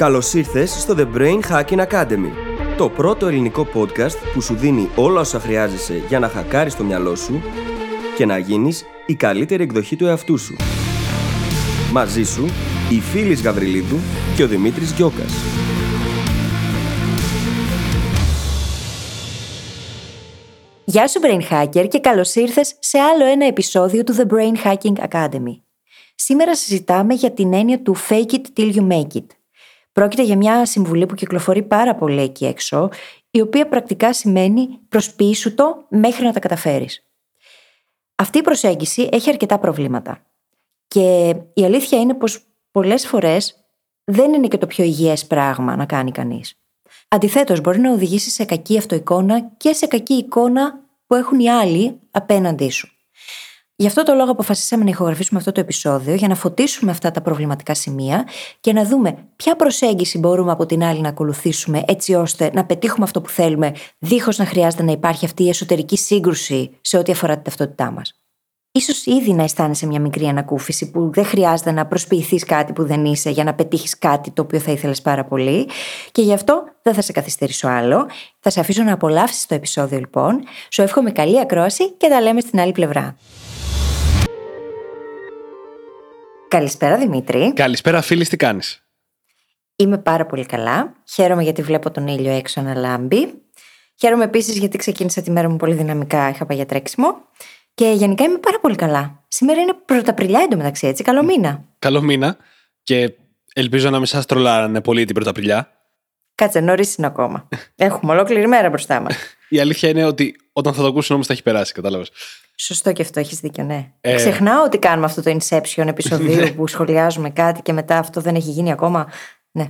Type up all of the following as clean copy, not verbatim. Καλώς ήρθες στο The Brain Hacking Academy, το πρώτο ελληνικό podcast που σου δίνει όλα όσα χρειάζεσαι για να χακάρεις το μυαλό σου και να γίνεις η καλύτερη εκδοχή του εαυτού σου. Μαζί σου, η Φύλλις Γαβριλίδου και ο Δημήτρης Γιώκας. Γεια σου Brain Hacker και καλώς ήρθες σε άλλο ένα επεισόδιο του The Brain Hacking Academy. Σήμερα συζητάμε για την έννοια του Fake it till you make it. Πρόκειται για μια συμβουλή που κυκλοφορεί πάρα πολύ εκεί έξω, η οποία πρακτικά σημαίνει προσποιήσου το μέχρι να τα καταφέρεις. Αυτή η προσέγγιση έχει αρκετά προβλήματα. Και η αλήθεια είναι πως πολλές φορές δεν είναι και το πιο υγιές πράγμα να κάνει κανείς. Αντιθέτως, μπορεί να οδηγήσει σε κακή αυτοεικόνα και σε κακή εικόνα που έχουν οι άλλοι απέναντί σου. Γι' αυτό το λόγο αποφασίσαμε να ηχογραφήσουμε αυτό το επεισόδιο για να φωτίσουμε αυτά τα προβληματικά σημεία και να δούμε ποια προσέγγιση μπορούμε από την άλλη να ακολουθήσουμε έτσι ώστε να πετύχουμε αυτό που θέλουμε, δίχως να χρειάζεται να υπάρχει αυτή η εσωτερική σύγκρουση σε ό,τι αφορά την ταυτότητά μας. Ίσως ήδη να αισθάνεσαι μια μικρή ανακούφιση που δεν χρειάζεται να προσποιηθείς κάτι που δεν είσαι για να πετύχεις κάτι το οποίο θα ήθελες πάρα πολύ. Και γι' αυτό δεν θα σε καθυστερήσω άλλο. Θα σε αφήσω να απολαύσεις το επεισόδιο λοιπόν. Σου εύχομαι καλή ακρόαση και τα λέμε στην άλλη πλευρά. Καλησπέρα Δημήτρη. Καλησπέρα Φύλλις, τι κάνεις? Είμαι πάρα πολύ καλά. Χαίρομαι γιατί βλέπω τον ήλιο έξω να λάμπει. Χαίρομαι επίσης γιατί ξεκίνησα τη μέρα μου πολύ δυναμικά. Είχα πάει για τρέξιμο. Και γενικά είμαι πάρα πολύ καλά. Σήμερα είναι Πρωταπριλιά εντωμεταξύ, έτσι. Καλό μήνα. Καλό μήνα. Και ελπίζω να μην σας τρολάρανε πολύ την Πρωταπριλιά. Κάτσε, νωρίς είναι ακόμα. Έχουμε ολόκληρη μέρα μπροστά μας. Η αλήθεια είναι ότι όταν θα το ακούσουν όμως θα έχει περάσει, κατάλαβες. Σωστό και αυτό, έχεις δίκιο, ναι. Ξεχνάω ότι κάνουμε αυτό το Inception επεισοδίου που σχολιάζουμε κάτι και μετά αυτό δεν έχει γίνει ακόμα. Ναι.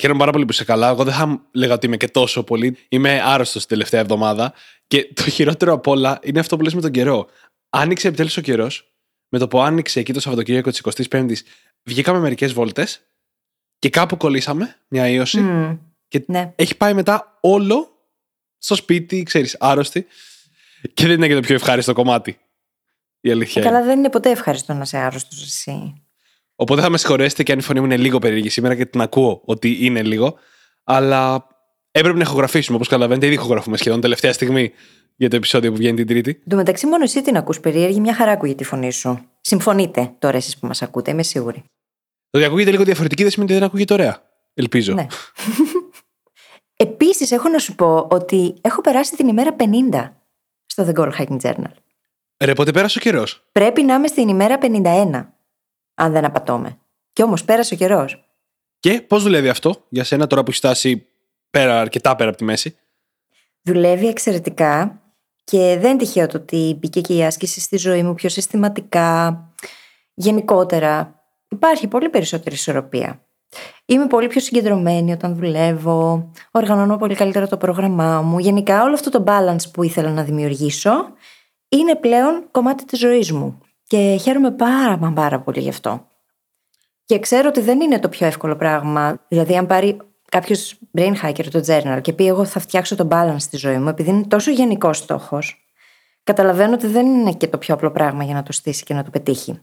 Χαίρομαι πάρα πολύ που είσαι καλά. Εγώ δεν θα λέγα ότι είμαι και τόσο πολύ. Είμαι άρρωστος την τελευταία εβδομάδα. Και το χειρότερο απ' όλα είναι αυτό που λες με τον καιρό. Άνοιξε επιτέλους ο καιρός. Με το που άνοιξε εκεί το Σαββατοκύριακο της 25ης, βγήκαμε μερικές βόλτες και κάπου κολλήσαμε μια ίωση. Και ναι. Έχει πάει μετά όλο στο σπίτι, ξέρεις, άρρωστη. Και δεν είναι και το πιο ευχάριστο κομμάτι. Η αλήθεια. Καλά, δεν είναι ποτέ ευχάριστο να είσαι άρρωστος εσύ. Οπότε θα με συγχωρέσετε και αν η φωνή μου είναι λίγο περίεργη σήμερα και την ακούω ότι είναι λίγο. Αλλά έπρεπε να ηχογραφήσουμε, όπως καταλαβαίνετε. Ήδη ηχογραφούμε σχεδόν τελευταία στιγμή για το επεισόδιο που βγαίνει την Τρίτη. Εν τω μεταξύ, μόνο εσύ την ακούς περίεργη, μια χαρά ακούγεται τη φωνή σου. Συμφωνείτε τώρα εσείς που μας ακούτε, είμαι σίγουρη. Το ότι ακούγεται λίγο διαφορετική δεν σημαίνει ότι δεν ακούγεται ωραία. Ελπίζω. Ναι. Επίσης, έχω να σου πω ότι έχω περάσει την ημέρα 50 στο The Goal Hacking Journal. Ρε, πότε πέρασε ο καιρός? Πρέπει να είμαι στην ημέρα 51. Αν δεν απατώμε. Και όμως πέρασε ο καιρός. Και πώς δουλεύει αυτό για σένα τώρα που έχει φτάσει αρκετά πέρα από τη μέση? Δουλεύει εξαιρετικά και δεν είναι τυχαίο το ότι μπήκε και η άσκηση στη ζωή μου πιο συστηματικά. Γενικότερα υπάρχει πολύ περισσότερη ισορροπία. Είμαι πολύ πιο συγκεντρωμένη όταν δουλεύω, οργανώνω πολύ καλύτερα το πρόγραμμά μου. Γενικά όλο αυτό το balance που ήθελα να δημιουργήσω είναι πλέον κομμάτι της ζωής μου. Και χαίρομαι πάρα πολύ γι' αυτό. Και ξέρω ότι δεν είναι το πιο εύκολο πράγμα. Δηλαδή, αν πάρει κάποιος brain hacker το journal και πει: εγώ θα φτιάξω το balance στη ζωή μου, επειδή είναι τόσο γενικός στόχος, καταλαβαίνω ότι δεν είναι και το πιο απλό πράγμα για να το στήσει και να το πετύχει.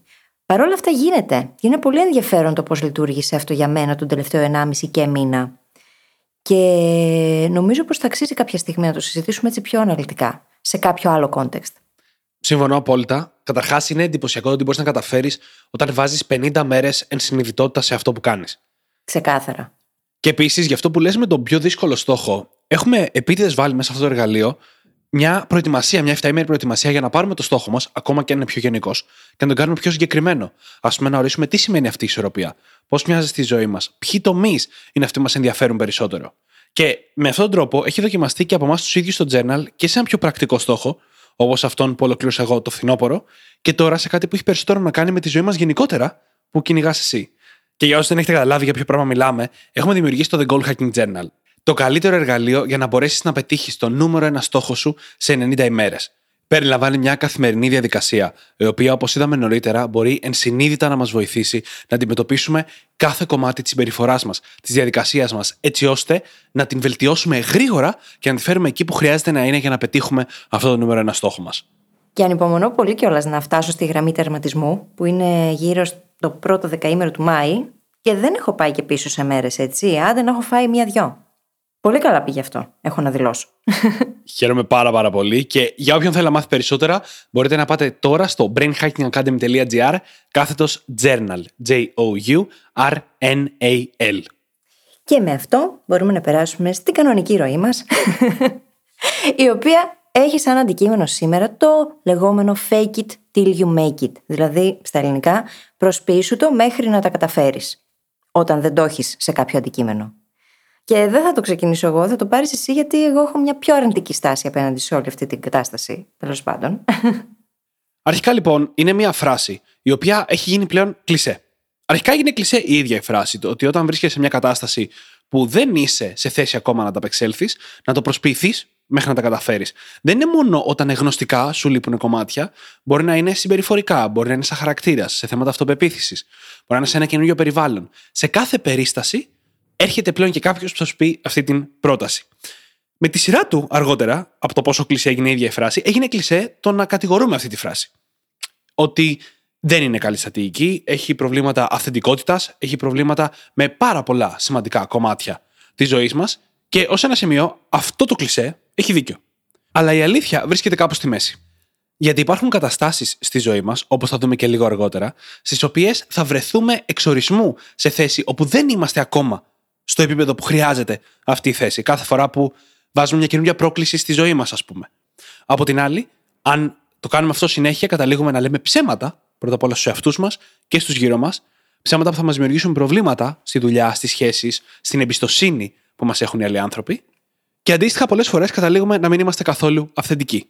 Παρ' όλα αυτά γίνεται. Είναι πολύ ενδιαφέρον το πώς λειτουργήσε αυτό για μένα τον τελευταίο 1,5 και μήνα. Και νομίζω πως θα αξίζει κάποια στιγμή να το συζητήσουμε έτσι πιο αναλυτικά, σε κάποιο άλλο context. Συμφωνώ απόλυτα. Καταρχάς, είναι εντυπωσιακό ότι μπορείς να καταφέρεις όταν βάζεις 50 μέρες ενσυνειδητότητα σε αυτό που κάνεις. Ξεκάθαρα. Και επίσης, γι' αυτό που λες με τον πιο δύσκολο στόχο, έχουμε επίτηδες βάλει μέσα σε αυτό το εργαλείο μια προετοιμασία, μια 7ημερη προετοιμασία για να πάρουμε το στόχο μας, ακόμα και αν είναι πιο γενικός, και να τον κάνουμε πιο συγκεκριμένο. Ας πούμε, να ορίσουμε τι σημαίνει αυτή η ισορροπία, πώς μοιάζει στη ζωή μας, ποιοι τομείς είναι αυτοί που μας ενδιαφέρουν περισσότερο. Και με αυτόν τον τρόπο έχει δοκιμαστεί και από εμάς τους ίδιους στο journal και σε ένα πιο πρακτικό στόχο, όπως αυτόν που ολοκλήρωσα εγώ το φθινόπωρο, και τώρα σε κάτι που έχει περισσότερο να κάνει με τη ζωή μας γενικότερα, που κυνηγάς εσύ. Και για όσους δεν έχετε καταλάβει για ποιο πράγμα μιλάμε, έχουμε δημιουργήσει το The Goal Hacking Journal. Το καλύτερο εργαλείο για να μπορέσεις να πετύχεις το νούμερο ένα στόχο σου σε 90 ημέρες. Περιλαμβάνει μια καθημερινή διαδικασία, η οποία, όπως είδαμε νωρίτερα, μπορεί ενσυνείδητα να μας βοηθήσει να αντιμετωπίσουμε κάθε κομμάτι της συμπεριφοράς μας, της διαδικασίας μας, έτσι ώστε να την βελτιώσουμε γρήγορα και να τη φέρουμε εκεί που χρειάζεται να είναι για να πετύχουμε αυτό το νούμερο ένα στόχο μας. Και ανυπομονώ πολύ κιόλας να φτάσω στη γραμμή τερματισμού, που είναι γύρω στο πρώτο δεκαήμερο του Μάη, Και δεν έχω πάει και πίσω σε μέρες, έτσι. Αν δεν έχω φάει μία-δυο. Πολύ καλά πήγε αυτό, έχω να δηλώσω. Χαίρομαι πάρα πολύ. Και για όποιον θέλει να μάθει περισσότερα, μπορείτε να πάτε τώρα στο brainhackingacademy.gr /journal. JOURNAL. Και με αυτό μπορούμε να περάσουμε στην κανονική ροή μας, η οποία έχει σαν αντικείμενο σήμερα το λεγόμενο fake it till you make it. Δηλαδή, στα ελληνικά, προσποιήσου το μέχρι να τα καταφέρεις, όταν δεν το έχεις σε κάποιο αντικείμενο. Και δεν θα το ξεκινήσω εγώ, θα το πάρεις εσύ, γιατί εγώ έχω μια πιο αρνητική στάση απέναντι σε όλη αυτή την κατάσταση, τέλος πάντων. Αρχικά λοιπόν, είναι μια φράση η οποία έχει γίνει πλέον κλισέ. Αρχικά έγινε κλισέ η ίδια η φράση, το ότι όταν βρίσκεσαι σε μια κατάσταση που δεν είσαι σε θέση ακόμα να ανταπεξέλθεις, να το προσποιηθείς μέχρι να τα καταφέρεις. Δεν είναι μόνο όταν γνωστικά σου λείπουν κομμάτια, μπορεί να είναι συμπεριφορικά, μπορεί να είναι σαν χαρακτήρα, σε θέματα αυτοπεποίθησης, μπορεί να είναι σε ένα καινούριο περιβάλλον. Σε κάθε περίσταση έρχεται πλέον και κάποιος που θα σου πει αυτή την πρόταση. Με τη σειρά του αργότερα, από το πόσο κλισέ έγινε η ίδια η φράση, έγινε κλισέ το να κατηγορούμε αυτή τη φράση. Ότι δεν είναι καλή στρατηγική, έχει προβλήματα αυθεντικότητας, έχει προβλήματα με πάρα πολλά σημαντικά κομμάτια της ζωής μας, και ως ένα σημείο αυτό το κλισέ έχει δίκιο. Αλλά η αλήθεια βρίσκεται κάπου στη μέση. Γιατί υπάρχουν καταστάσεις στη ζωή μας, όπως θα δούμε και λίγο αργότερα, στις οποίες θα βρεθούμε εξορισμού σε θέση όπου δεν είμαστε ακόμα στο επίπεδο που χρειάζεται αυτή η θέση, κάθε φορά που βάζουμε μια καινούργια πρόκληση στη ζωή μας, ας πούμε. Από την άλλη, αν το κάνουμε αυτό συνέχεια, καταλήγουμε να λέμε ψέματα, πρώτα απ' όλα στους εαυτούς μας και στους γύρω μας, ψέματα που θα μας δημιουργήσουν προβλήματα στη δουλειά, στις σχέσεις, στην εμπιστοσύνη που μας έχουν οι άλλοι άνθρωποι. Και αντίστοιχα, πολλές φορές καταλήγουμε να μην είμαστε καθόλου αυθεντικοί.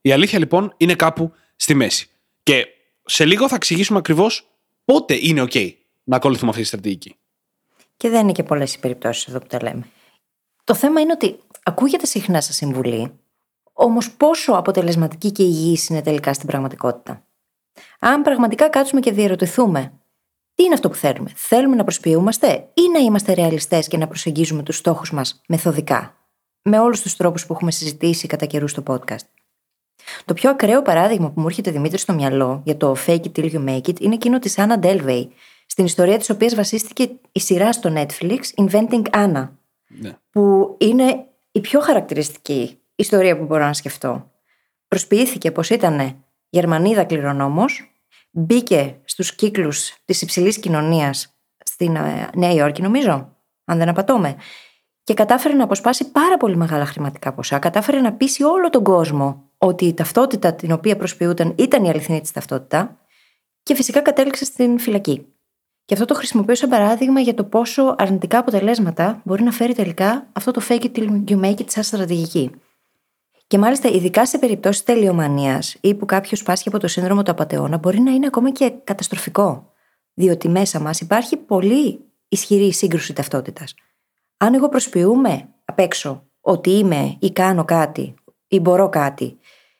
Η αλήθεια λοιπόν είναι κάπου στη μέση. Και σε λίγο θα εξηγήσουμε ακριβώς πότε είναι OK να ακολουθούμε αυτή τη στρατηγική. Και δεν είναι και πολλές οι περιπτώσεις εδώ που τα λέμε. Το θέμα είναι ότι ακούγεται συχνά σαν συμβουλή, όμως πόσο αποτελεσματική και υγιής είναι τελικά στην πραγματικότητα. Αν πραγματικά κάτσουμε και διερωτηθούμε, τι είναι αυτό που θέλουμε, θέλουμε να προσποιούμαστε ή να είμαστε ρεαλιστές και να προσεγγίζουμε τους στόχους μας μεθοδικά, με όλους τους τρόπους που έχουμε συζητήσει κατά καιρού στο podcast. Το πιο ακραίο παράδειγμα που μου έρχεται, Δημήτρη, στο μυαλό για το fake it till you make it είναι εκείνο της Anna Delvey, στην ιστορία της οποίας βασίστηκε η σειρά στο Netflix Inventing Anna, ναι, που είναι η πιο χαρακτηριστική ιστορία που μπορώ να σκεφτώ. Προσποιήθηκε πως ήταν Γερμανίδα κληρονόμος, μπήκε στους κύκλους της υψηλής κοινωνίας στην Νέα Υόρκη, νομίζω, αν δεν απατώμε, και κατάφερε να αποσπάσει πάρα πολύ μεγάλα χρηματικά ποσά, κατάφερε να πείσει όλο τον κόσμο ότι η ταυτότητα την οποία προσποιούταν ήταν η αληθινή της ταυτότητα, και φυσικά κατέληξε στην φυλακή. Και αυτό το χρησιμοποιώ σαν παράδειγμα για το πόσο αρνητικά αποτελέσματα μπορεί να φέρει τελικά αυτό το fake it till you make it σαν στρατηγική. Και μάλιστα, ειδικά σε περιπτώσεις τελειομανίας ή που κάποιος πάσχει από το σύνδρομο του απατεώνα, μπορεί να είναι ακόμα και καταστροφικό. Διότι μέσα μας υπάρχει πολύ ισχυρή σύγκρουση ταυτότητας. Αν εγώ προσποιούμαι απ' έξω ότι είμαι ή κάνω κάτι ή μπορώ κάτι,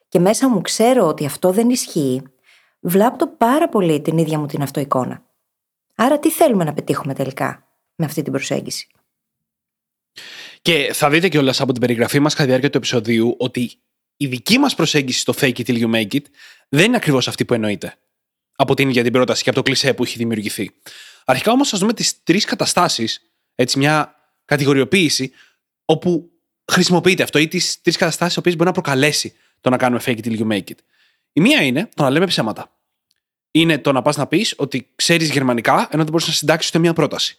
και μέσα μου ξέρω ότι αυτό δεν ισχύει, βλάπτω πάρα πολύ την ίδια μου την αυτοεικόνα. Άρα τι θέλουμε να πετύχουμε τελικά με αυτή την προσέγγιση? Και θα δείτε κιόλας από την περιγραφή μας κατά τη διάρκεια του επεισοδίου ότι η δική μας προσέγγιση στο fake it till you make it δεν είναι ακριβώς αυτή που εννοείται από την ίδια την πρόταση και από το κλισέ που έχει δημιουργηθεί. Αρχικά όμως, ας δούμε τις τρεις καταστάσεις, έτσι, μια κατηγοριοποίηση όπου χρησιμοποιείται αυτό, ή τις τρεις καταστάσεις οποίες μπορεί να προκαλέσει το να κάνουμε fake it till you make it. Η μία είναι το να λέμε ψέματα. Είναι το να πας να πεις ότι ξέρεις γερμανικά, ενώ δεν μπορείς να συντάξεις ούτε μία πρόταση.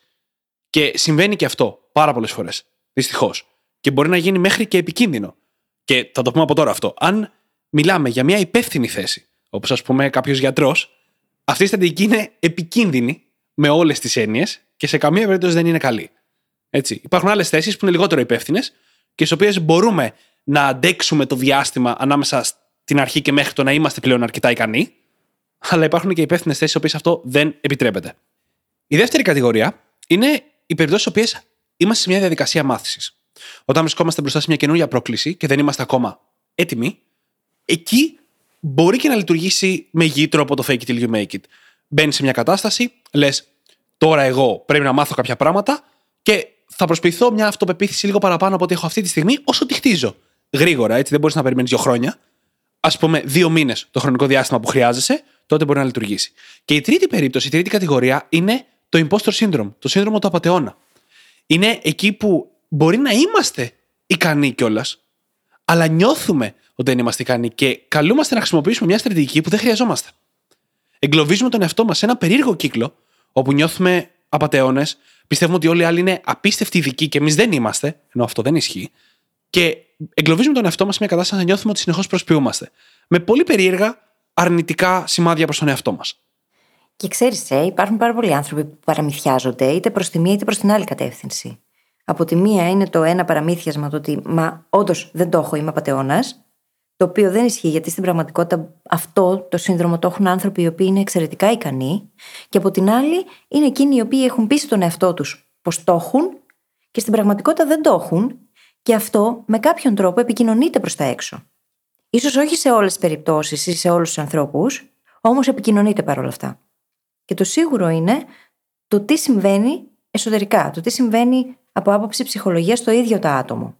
Και συμβαίνει και αυτό πάρα πολλές φορές. Δυστυχώς. Και μπορεί να γίνει μέχρι και επικίνδυνο. Και θα το πούμε από τώρα αυτό. Αν μιλάμε για μία υπεύθυνη θέση, όπως ας πούμε κάποιος γιατρός, αυτή η στρατηγική είναι επικίνδυνη με όλες τις έννοιες και σε καμία περίπτωση δεν είναι καλή. Έτσι. Υπάρχουν άλλες θέσεις που είναι λιγότερο υπεύθυνες και στις οποίες μπορούμε να αντέξουμε το διάστημα ανάμεσα στην αρχή και μέχρι το να είμαστε πλέον αρκετά ικανοί. Αλλά υπάρχουν και υπεύθυνες θέσεις στις οποίες αυτό δεν επιτρέπεται. Η δεύτερη κατηγορία είναι οι περιπτώσεις στις οποίες είμαστε σε μια διαδικασία μάθησης. Όταν βρισκόμαστε μπροστά σε μια καινούργια πρόκληση και δεν είμαστε ακόμα έτοιμοι, εκεί μπορεί και να λειτουργήσει με υγιή τρόπο το fake it till you make it. Μπαίνεις σε μια κατάσταση, λες, τώρα εγώ πρέπει να μάθω κάποια πράγματα και θα προσποιηθώ μια αυτοπεποίθηση λίγο παραπάνω από ό,τι έχω αυτή τη στιγμή, όσο τη χτίζω. Γρήγορα, έτσι, δεν μπορείς να περιμένεις 2 χρόνια. Ας πούμε 2 μήνες το χρονικό διάστημα που χρειάζεσαι. Τότε μπορεί να λειτουργήσει. Και η τρίτη περίπτωση, η τρίτη κατηγορία είναι το imposter syndrome, το σύνδρομο του απατεώνα. Είναι εκεί που μπορεί να είμαστε ικανοί κιόλας, αλλά νιώθουμε ότι δεν είμαστε ικανοί και καλούμαστε να χρησιμοποιήσουμε μια στρατηγική που δεν χρειαζόμαστε. Εγκλωβίζουμε τον εαυτό μας σε ένα περίεργο κύκλο, όπου νιώθουμε απατεώνες, πιστεύουμε ότι όλοι οι άλλοι είναι απίστευτοι ειδικοί και εμείς δεν είμαστε, ενώ αυτό δεν ισχύει. Και εγκλωβίζουμε τον εαυτό μας σε μια κατάσταση να νιώθουμε ότι συνεχώς προσποιούμαστε. Με πολύ περίεργα αρνητικά σημάδια προς τον εαυτό μας. Και ξέρεις, υπάρχουν πάρα πολλοί άνθρωποι που παραμυθιάζονται είτε προς τη μία είτε προς την άλλη κατεύθυνση. Από τη μία είναι το ένα παραμύθιασμα το ότι μα όντως δεν το έχω, είμαι απατεώνας, το οποίο δεν ισχύει γιατί στην πραγματικότητα αυτό το σύνδρομο το έχουν άνθρωποι οι οποίοι είναι εξαιρετικά ικανοί. Και από την άλλη είναι εκείνοι οι οποίοι έχουν πείσει τον εαυτό τους πως το έχουν και στην πραγματικότητα δεν το έχουν, και αυτό με κάποιον τρόπο επικοινωνείται προς τα έξω. Ίσως όχι σε όλες τις περιπτώσεις ή σε όλους τους ανθρώπους, όμως επικοινωνείται παρόλα αυτά. Και το σίγουρο είναι το τι συμβαίνει εσωτερικά, το τι συμβαίνει από άποψη ψυχολογίας στο ίδιο το άτομο.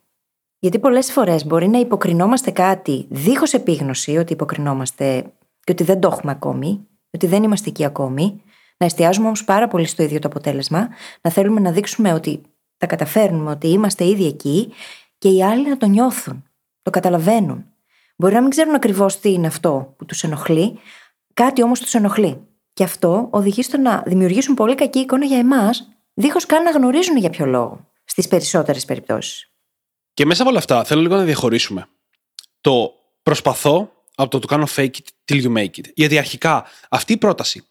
Γιατί πολλές φορές μπορεί να υποκρινόμαστε κάτι δίχως επίγνωση ότι υποκρινόμαστε και ότι δεν το έχουμε ακόμη, ότι δεν είμαστε εκεί ακόμη, να εστιάζουμε όμως πάρα πολύ στο ίδιο το αποτέλεσμα, να θέλουμε να δείξουμε ότι τα καταφέρνουμε, ότι είμαστε ήδη εκεί, και οι άλλοι να το νιώθουν, το καταλαβαίνουν. Μπορεί να μην ξέρουν ακριβώς τι είναι αυτό που τους ενοχλεί, κάτι όμως τους ενοχλεί. Και αυτό οδηγεί στο να δημιουργήσουν πολύ κακή εικόνα για εμάς, δίχως καν να γνωρίζουν για ποιο λόγο, στις περισσότερες περιπτώσεις. Και μέσα από όλα αυτά θέλω λίγο να διαχωρίσουμε το προσπαθώ από το κάνω fake it till you make it. Γιατί αρχικά αυτή η πρόταση,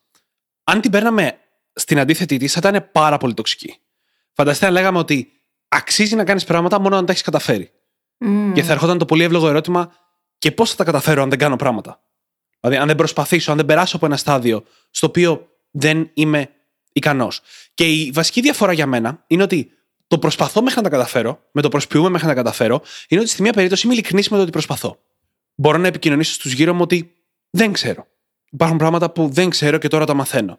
αν την παίρναμε στην αντίθετη της, θα ήταν πάρα πολύ τοξική. Φανταστείτε να λέγαμε ότι αξίζει να κάνεις πράγματα μόνο αν τα έχεις καταφέρει. Και θα ερχόταν το πολύ εύλογο ερώτημα, και πώς θα τα καταφέρω αν δεν κάνω πράγματα. Δηλαδή, αν δεν προσπαθήσω, αν δεν περάσω από ένα στάδιο στο οποίο δεν είμαι ικανός. Και η βασική διαφορά για μένα είναι ότι το προσπαθώ μέχρι να τα καταφέρω, με το προσποιούμε μέχρι να τα καταφέρω, είναι ότι στη μία περίπτωση είμαι ειλικρινής με το ότι προσπαθώ. Μπορώ να επικοινωνήσω στους γύρω μου ότι δεν ξέρω. Υπάρχουν πράγματα που δεν ξέρω και τώρα τα μαθαίνω.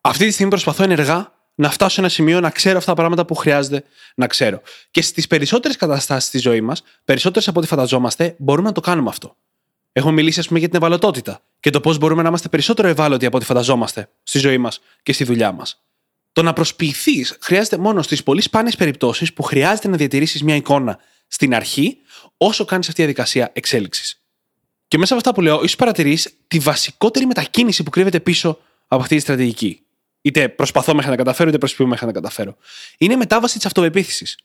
Αυτή τη στιγμή προσπαθώ ενεργά να φτάσω σε ένα σημείο να ξέρω αυτά τα πράγματα που χρειάζεται να ξέρω. Και στις περισσότερες καταστάσεις της ζωής μας, περισσότερες από ό,τι φανταζόμαστε, μπορούμε να το κάνουμε αυτό. Έχουμε μιλήσει, ας πούμε, για την ευαλωτότητα και το πώς μπορούμε να είμαστε περισσότερο ευάλωτοι από ό,τι φανταζόμαστε στη ζωή μας και στη δουλειά μας. Το να προσποιηθείς χρειάζεται μόνο στις πολύ σπάνιες περιπτώσεις που χρειάζεται να διατηρήσεις μια εικόνα στην αρχή, όσο κάνεις αυτή τη διαδικασία εξέλιξης. Και μέσα από αυτά που λέω, ίσως παρατηρείς τη βασικότερη μετακίνηση που κρύβεται πίσω από αυτή τη στρατηγική. Είτε προσπαθώ μέχρι να καταφέρω, είτε προσποιούμε μέχρι να καταφέρω. Είναι η μετάβαση της αυτοπεποίθησης.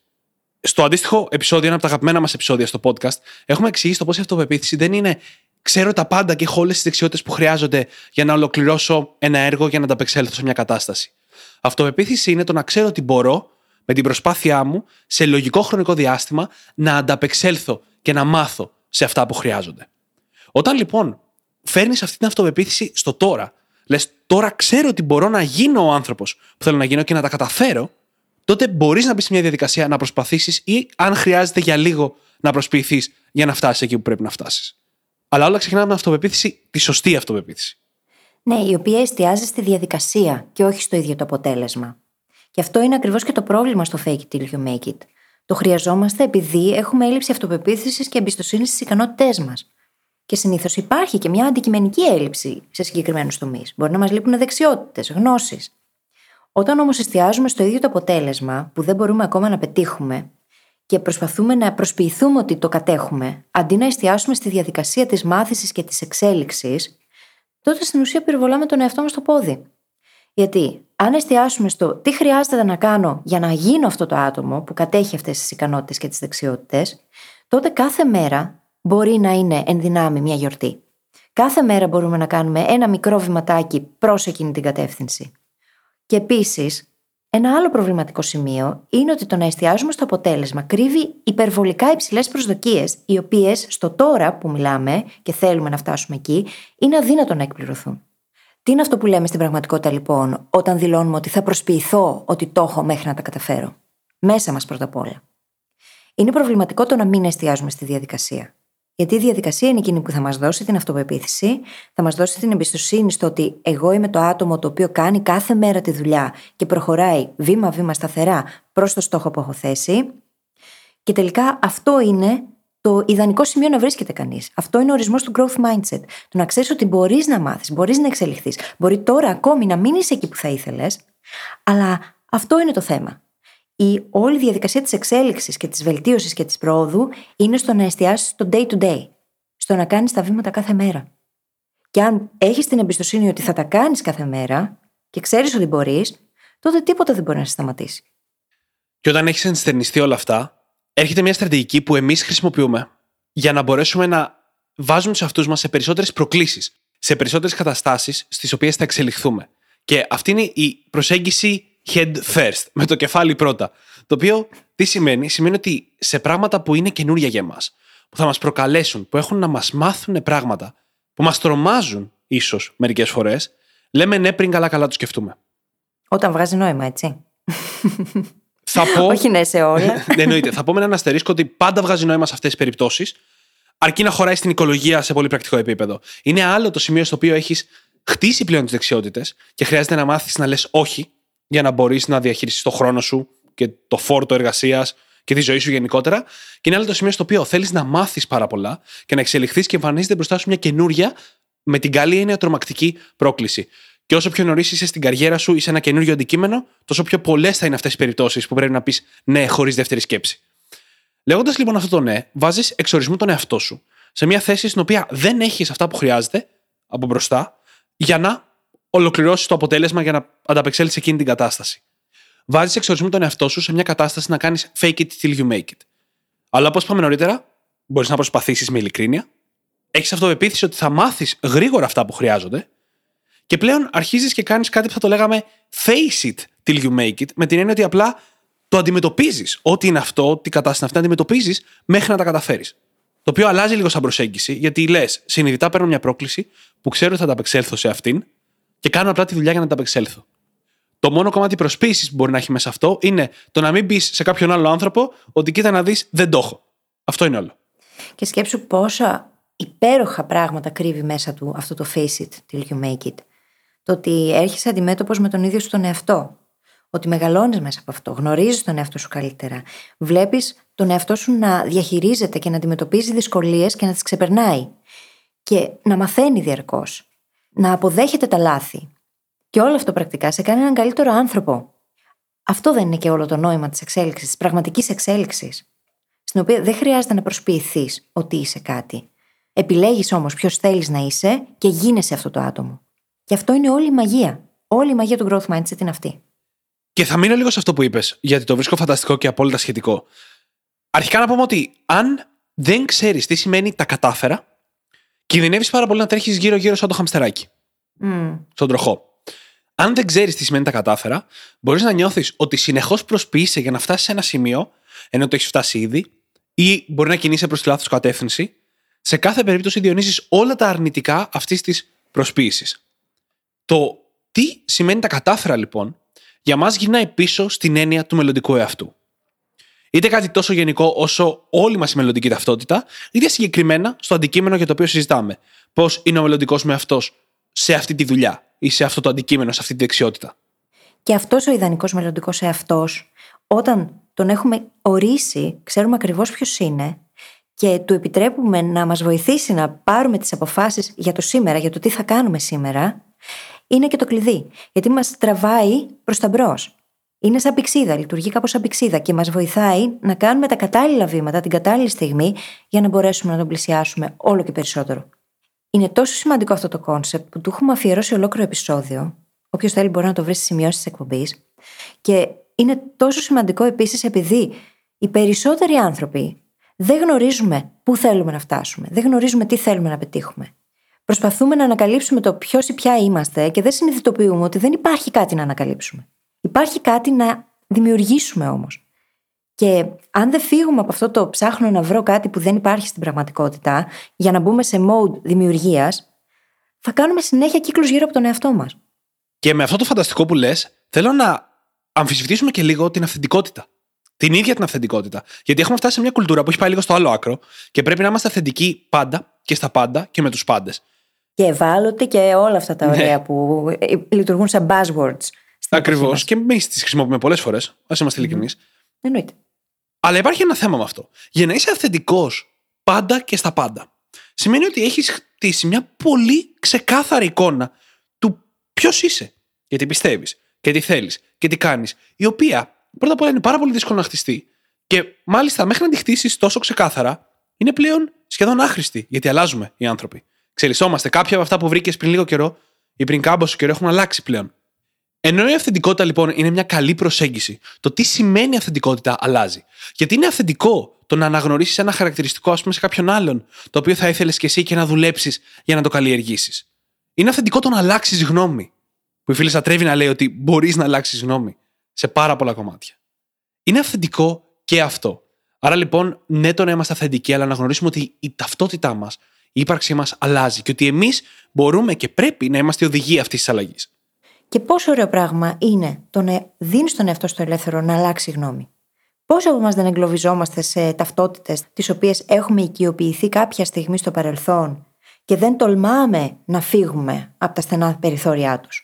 Στο αντίστοιχο επεισόδιο, ένα από τα αγαπημένα μας επεισόδια στο podcast, έχουμε εξηγήσει το πώς η αυτοπεποίθηση δεν είναι ξέρω τα πάντα και έχω όλες τις δεξιότητες που χρειάζονται για να ολοκληρώσω ένα έργο, για να ανταπεξέλθω σε μια κατάσταση. Αυτοπεποίθηση είναι το να ξέρω ότι μπορώ με την προσπάθειά μου σε λογικό χρονικό διάστημα να ανταπεξέλθω και να μάθω σε αυτά που χρειάζονται. Όταν λοιπόν φέρνεις αυτή την αυτοπεποίθηση στο τώρα, λες τώρα ξέρω ότι μπορώ να γίνω ο άνθρωπος που θέλω να γίνω και να τα καταφέρω. Τότε μπορείς να μπεις σε μια διαδικασία να προσπαθήσεις ή, αν χρειάζεται, για λίγο να προσποιηθείς για να φτάσεις εκεί που πρέπει να φτάσεις. Αλλά όλα ξεκινάμε με αυτοπεποίθηση, τη σωστή αυτοπεποίθηση. Ναι, η οποία εστιάζει στη διαδικασία και όχι στο ίδιο το αποτέλεσμα. Και αυτό είναι ακριβώς και το πρόβλημα στο fake it till you make it. Το χρειαζόμαστε επειδή έχουμε έλλειψη αυτοπεποίθησης και εμπιστοσύνη στις ικανότητές μας. Και συνήθως υπάρχει και μια αντικειμενική έλλειψη σε συγκεκριμένους τομείς. Μπορεί να μας λείπουν δεξιότητες, γνώσεις. Όταν όμως εστιάζουμε στο ίδιο το αποτέλεσμα που δεν μπορούμε ακόμα να πετύχουμε και προσπαθούμε να προσποιηθούμε ότι το κατέχουμε, αντί να εστιάσουμε στη διαδικασία της μάθησης και της εξέλιξης, τότε στην ουσία πυροβολάμε τον εαυτό μας στο πόδι. Γιατί αν εστιάσουμε στο τι χρειάζεται να κάνω για να γίνω αυτό το άτομο που κατέχει αυτές τις ικανότητες και τις δεξιότητες, τότε κάθε μέρα μπορεί να είναι εν δυνάμει μια γιορτή. Κάθε μέρα μπορούμε να κάνουμε ένα μικρό βηματάκι προς εκείνη την κατεύθυνση. Και επίσης, ένα άλλο προβληματικό σημείο είναι ότι το να εστιάζουμε στο αποτέλεσμα κρύβει υπερβολικά υψηλές προσδοκίες, οι οποίες στο τώρα που μιλάμε και θέλουμε να φτάσουμε εκεί, είναι αδύνατο να εκπληρωθούν. Τι είναι αυτό που λέμε στην πραγματικότητα λοιπόν, όταν δηλώνουμε ότι θα προσποιηθώ ότι το έχω μέχρι να τα καταφέρω? Μέσα μας πρώτα απ' όλα. Είναι προβληματικό το να μην εστιάζουμε στη διαδικασία. Γιατί η διαδικασία είναι εκείνη που θα μας δώσει την αυτοπεποίθηση, θα μας δώσει την εμπιστοσύνη στο ότι εγώ είμαι το άτομο το οποίο κάνει κάθε μέρα τη δουλειά και προχωράει βήμα-βήμα σταθερά προς το στόχο που έχω θέσει. Και τελικά αυτό είναι το ιδανικό σημείο να βρίσκεται κανείς. Αυτό είναι ο ορισμός του growth mindset. Το να ξέρεις ότι μπορείς να μάθεις, μπορείς να εξελιχθείς. Μπορεί τώρα ακόμη να μην είσαι εκεί που θα ήθελες, Αλλά αυτό είναι το θέμα. Η όλη διαδικασία της εξέλιξης και της βελτίωσης και της προόδου είναι στο να εστιάσεις στο day to day, στο να κάνεις τα βήματα κάθε μέρα. Και αν έχεις την εμπιστοσύνη ότι θα τα κάνεις κάθε μέρα και ξέρεις ότι μπορείς, τότε τίποτα δεν μπορεί να σε σταματήσει. Και όταν έχεις ενστερνιστεί όλα αυτά, έρχεται μια στρατηγική που εμείς χρησιμοποιούμε για να μπορέσουμε να βάζουμε τους αυτούς μας σε περισσότερες προκλήσεις, σε περισσότερες καταστάσεις στις οποίες θα εξελιχθούμε. Και αυτή είναι η προσέγγιση head first, με το κεφάλι πρώτα. Το οποίο τι σημαίνει? Σημαίνει ότι σε πράγματα που είναι καινούρια για μας, που θα μας προκαλέσουν, που έχουν να μας μάθουν πράγματα, που μας τρομάζουν ίσως μερικές φορές, λέμε ναι πριν καλά-καλά το σκεφτούμε. Όταν βγάζει νόημα, έτσι. Θα πω... Όχι ναι σε όλα. Εννοείται. Θα πω με έναν αστερίσκο ότι πάντα βγάζει νόημα σε αυτές τις περιπτώσεις, αρκεί να χωράει στην οικολογία σε πολύ πρακτικό επίπεδο. Είναι άλλο το σημείο στο οποίο έχεις χτίσει πλέον τις δεξιότητες και χρειάζεται να μάθεις να λες όχι για να μπορείς να διαχειριστείς το χρόνο σου και το φόρτο εργασίας και τη ζωή σου γενικότερα. Και είναι άλλο το σημείο στο οποίο θέλεις να μάθεις πάρα πολλά και να εξελιχθείς και εμφανίζεται μπροστά σου μια καινούρια, με την καλή έννοια, τρομακτική πρόκληση. Και όσο πιο νωρίς είσαι στην καριέρα σου ή σε ένα καινούριο αντικείμενο, τόσο πιο πολλές θα είναι αυτές οι περιπτώσεις που πρέπει να πεις ναι χωρίς δεύτερη σκέψη. Λέγοντας λοιπόν αυτό το ναι, βάζεις εξορισμού τον εαυτό σου σε μια θέση στην οποία δεν έχεις αυτά που χρειάζεται από μπροστά για να ολοκληρώσεις το αποτέλεσμα, για να ανταπεξέλθεις εκείνη την κατάσταση. Βάζεις εξορισμού τον εαυτό σου σε μια κατάσταση να κάνεις fake it till you make it. Αλλά όπως είπαμε νωρίτερα, μπορείς να προσπαθήσεις με ειλικρίνεια, έχεις αυτοπεποίθηση ότι θα μάθεις γρήγορα αυτά που χρειάζονται και πλέον αρχίζεις και κάνεις κάτι που θα το λέγαμε face it till you make it, με την έννοια ότι απλά το αντιμετωπίζεις. Ό,τι είναι αυτό, ό,τι κατάσταση είναι αυτή, αντιμετωπίζεις μέχρι να τα καταφέρεις. Το οποίο αλλάζει λίγο σαν προσέγγιση, γιατί λες, συνειδητά παίρνω μια πρόκληση που ξέρω ότι θα ανταπεξέλθω σε αυτήν και κάνω απλά τη δουλειά για να ανταπεξέλθω. Το μόνο κομμάτι προσποίησης που μπορεί να έχει μέσα αυτό είναι το να μην πεις σε κάποιον άλλο άνθρωπο ότι κοίτα να δεις, δεν το έχω. Αυτό είναι όλο. Και σκέψου πόσα υπέροχα πράγματα κρύβει μέσα του αυτό το face it till you make it. Το ότι έρχεσαι αντιμέτωπος με τον ίδιο σου τον εαυτό. Ότι μεγαλώνεις μέσα από αυτό, γνωρίζεις τον εαυτό σου καλύτερα. Βλέπεις τον εαυτό σου να διαχειρίζεται και να αντιμετωπίζει δυσκολίες και να τις ξεπερνάει. Και να μαθαίνει διαρκώς. Να αποδέχεται τα λάθη. Και όλο αυτό πρακτικά σε κάνει έναν καλύτερο άνθρωπο. Αυτό δεν είναι και όλο το νόημα της εξέλιξης, της πραγματικής εξέλιξης, στην οποία δεν χρειάζεται να προσποιηθείς ότι είσαι κάτι. Επιλέγεις όμως ποιος θέλεις να είσαι και γίνεσαι αυτό το άτομο. Και αυτό είναι όλη η μαγεία. Όλη η μαγεία του growth mindset είναι αυτή. Και θα μείνω λίγο σε αυτό που είπες, γιατί το βρίσκω φανταστικό και απόλυτα σχετικό. Αρχικά να πούμε ότι αν δεν ξέρεις τι σημαίνει τα κατάφερα, κινδυνεύεις πάρα πολύ να τρέχεις γύρω-γύρω σαν το χαμστεράκι. Στον τροχό. Αν δεν ξέρεις τι σημαίνει τα κατάφερα, μπορείς να νιώθεις ότι συνεχώς προσποιείσαι για να φτάσεις σε ένα σημείο, ενώ το έχεις φτάσει ήδη, ή μπορεί να κινείσαι προς τη λάθος κατεύθυνση. Σε κάθε περίπτωση διονύζεις όλα τα αρνητικά αυτής της προσποίησης. Το τι σημαίνει τα κατάφερα λοιπόν, για μας γυρνάει πίσω στην έννοια του μελλοντικού εαυτού. Είτε κάτι τόσο γενικό όσο όλη μας η μελλοντική ταυτότητα, είτε συγκεκριμένα στο αντικείμενο για το οποίο συζητάμε. Πώς είναι ο μελλοντικός μου εαυτός σε αυτή τη δουλειά ή σε αυτό το αντικείμενο, σε αυτή τη δεξιότητα. Και αυτός ο ιδανικός μελλοντικός εαυτός, όταν τον έχουμε ορίσει, ξέρουμε ακριβώς ποιος είναι και του επιτρέπουμε να μας βοηθήσει να πάρουμε τις αποφάσεις για το σήμερα, για το τι θα κάνουμε σήμερα. Είναι και το κλειδί, γιατί μας τραβάει προς τα μπρος. Είναι σαν πυξίδα, λειτουργεί κάπως σαν πυξίδα και μας βοηθάει να κάνουμε τα κατάλληλα βήματα την κατάλληλη στιγμή για να μπορέσουμε να τον πλησιάσουμε όλο και περισσότερο. Είναι τόσο σημαντικό αυτό το κόνσεπτ που του έχουμε αφιερώσει ολόκληρο επεισόδιο. Όποιος θέλει μπορεί να το βρει στις σημειώσεις της εκπομπής. Και είναι τόσο σημαντικό επίσης επειδή οι περισσότεροι άνθρωποι δεν γνωρίζουμε πού θέλουμε να φτάσουμε, δεν γνωρίζουμε τι θέλουμε να πετύχουμε. Προσπαθούμε να ανακαλύψουμε το ποιος ή ποια είμαστε και δεν συνειδητοποιούμε ότι δεν υπάρχει κάτι να ανακαλύψουμε. Υπάρχει κάτι να δημιουργήσουμε όμως. Και αν δεν φύγουμε από αυτό το ψάχνω να βρω κάτι που δεν υπάρχει στην πραγματικότητα, για να μπούμε σε mode δημιουργίας, θα κάνουμε συνέχεια κύκλους γύρω από τον εαυτό μας. Και με αυτό το φανταστικό που λες, θέλω να αμφισβητήσουμε και λίγο την αυθεντικότητα. Την ίδια την αυθεντικότητα. Γιατί έχουμε φτάσει σε μια κουλτούρα που έχει πάει λίγο στο άλλο άκρο και πρέπει να είμαστε αυθεντικοί πάντα και στα πάντα και με τους πάντες. Και ευάλωτοι και όλα αυτά τα ωραία που λειτουργούν σαν buzzwords. Ακριβώς. Και εμείς τις χρησιμοποιούμε πολλές φορές. Ας είμαστε ειλικρινείς. Εννοείται. Αλλά υπάρχει ένα θέμα με αυτό. Για να είσαι αυθεντικός πάντα και στα πάντα, σημαίνει ότι έχεις χτίσει μια πολύ ξεκάθαρη εικόνα του ποιος είσαι. Γιατί πιστεύεις και τι θέλεις και τι κάνεις, η οποία πρώτα απ' όλα είναι πάρα πολύ δύσκολο να χτιστεί. Και μάλιστα μέχρι να τη χτίσεις τόσο ξεκάθαρα, είναι πλέον σχεδόν άχρηστη, γιατί αλλάζουμε οι άνθρωποι. Εξελισσόμαστε. Κάποια από αυτά που βρήκες πριν λίγο καιρό ή πριν κάμποσο καιρό έχουν αλλάξει πλέον. Ενώ η αυθεντικότητα λοιπόν είναι μια καλή προσέγγιση, το τι σημαίνει αυθεντικότητα αλλάζει. Γιατί είναι αυθεντικό το να αναγνωρίσεις ένα χαρακτηριστικό, ας πούμε, σε κάποιον άλλον, το οποίο θα ήθελες κι εσύ και να δουλέψεις για να το καλλιεργήσεις. Είναι αυθεντικό το να αλλάξεις γνώμη. Που η Φύλλις Ατρέβη να λέει ότι μπορείς να αλλάξεις γνώμη σε πάρα πολλά κομμάτια. Είναι αυθεντικό και αυτό. Άρα λοιπόν, ναι, το να είμαστε αυθεντικοί, αλλά να γνωρίσουμε ότι η ταυτότητά μας, η ύπαρξή μας αλλάζει και ότι εμείς μπορούμε και πρέπει να είμαστε οδηγοί αυτής της αλλαγής. Και πόσο ωραίο πράγμα είναι το να δίνεις τον εαυτό στο ελεύθερο να αλλάξει γνώμη. Πόσο από εμάς δεν εγκλωβιζόμαστε σε ταυτότητες τις οποίες έχουμε οικειοποιηθεί κάποια στιγμή στο παρελθόν και δεν τολμάμε να φύγουμε από τα στενά περιθώριά τους.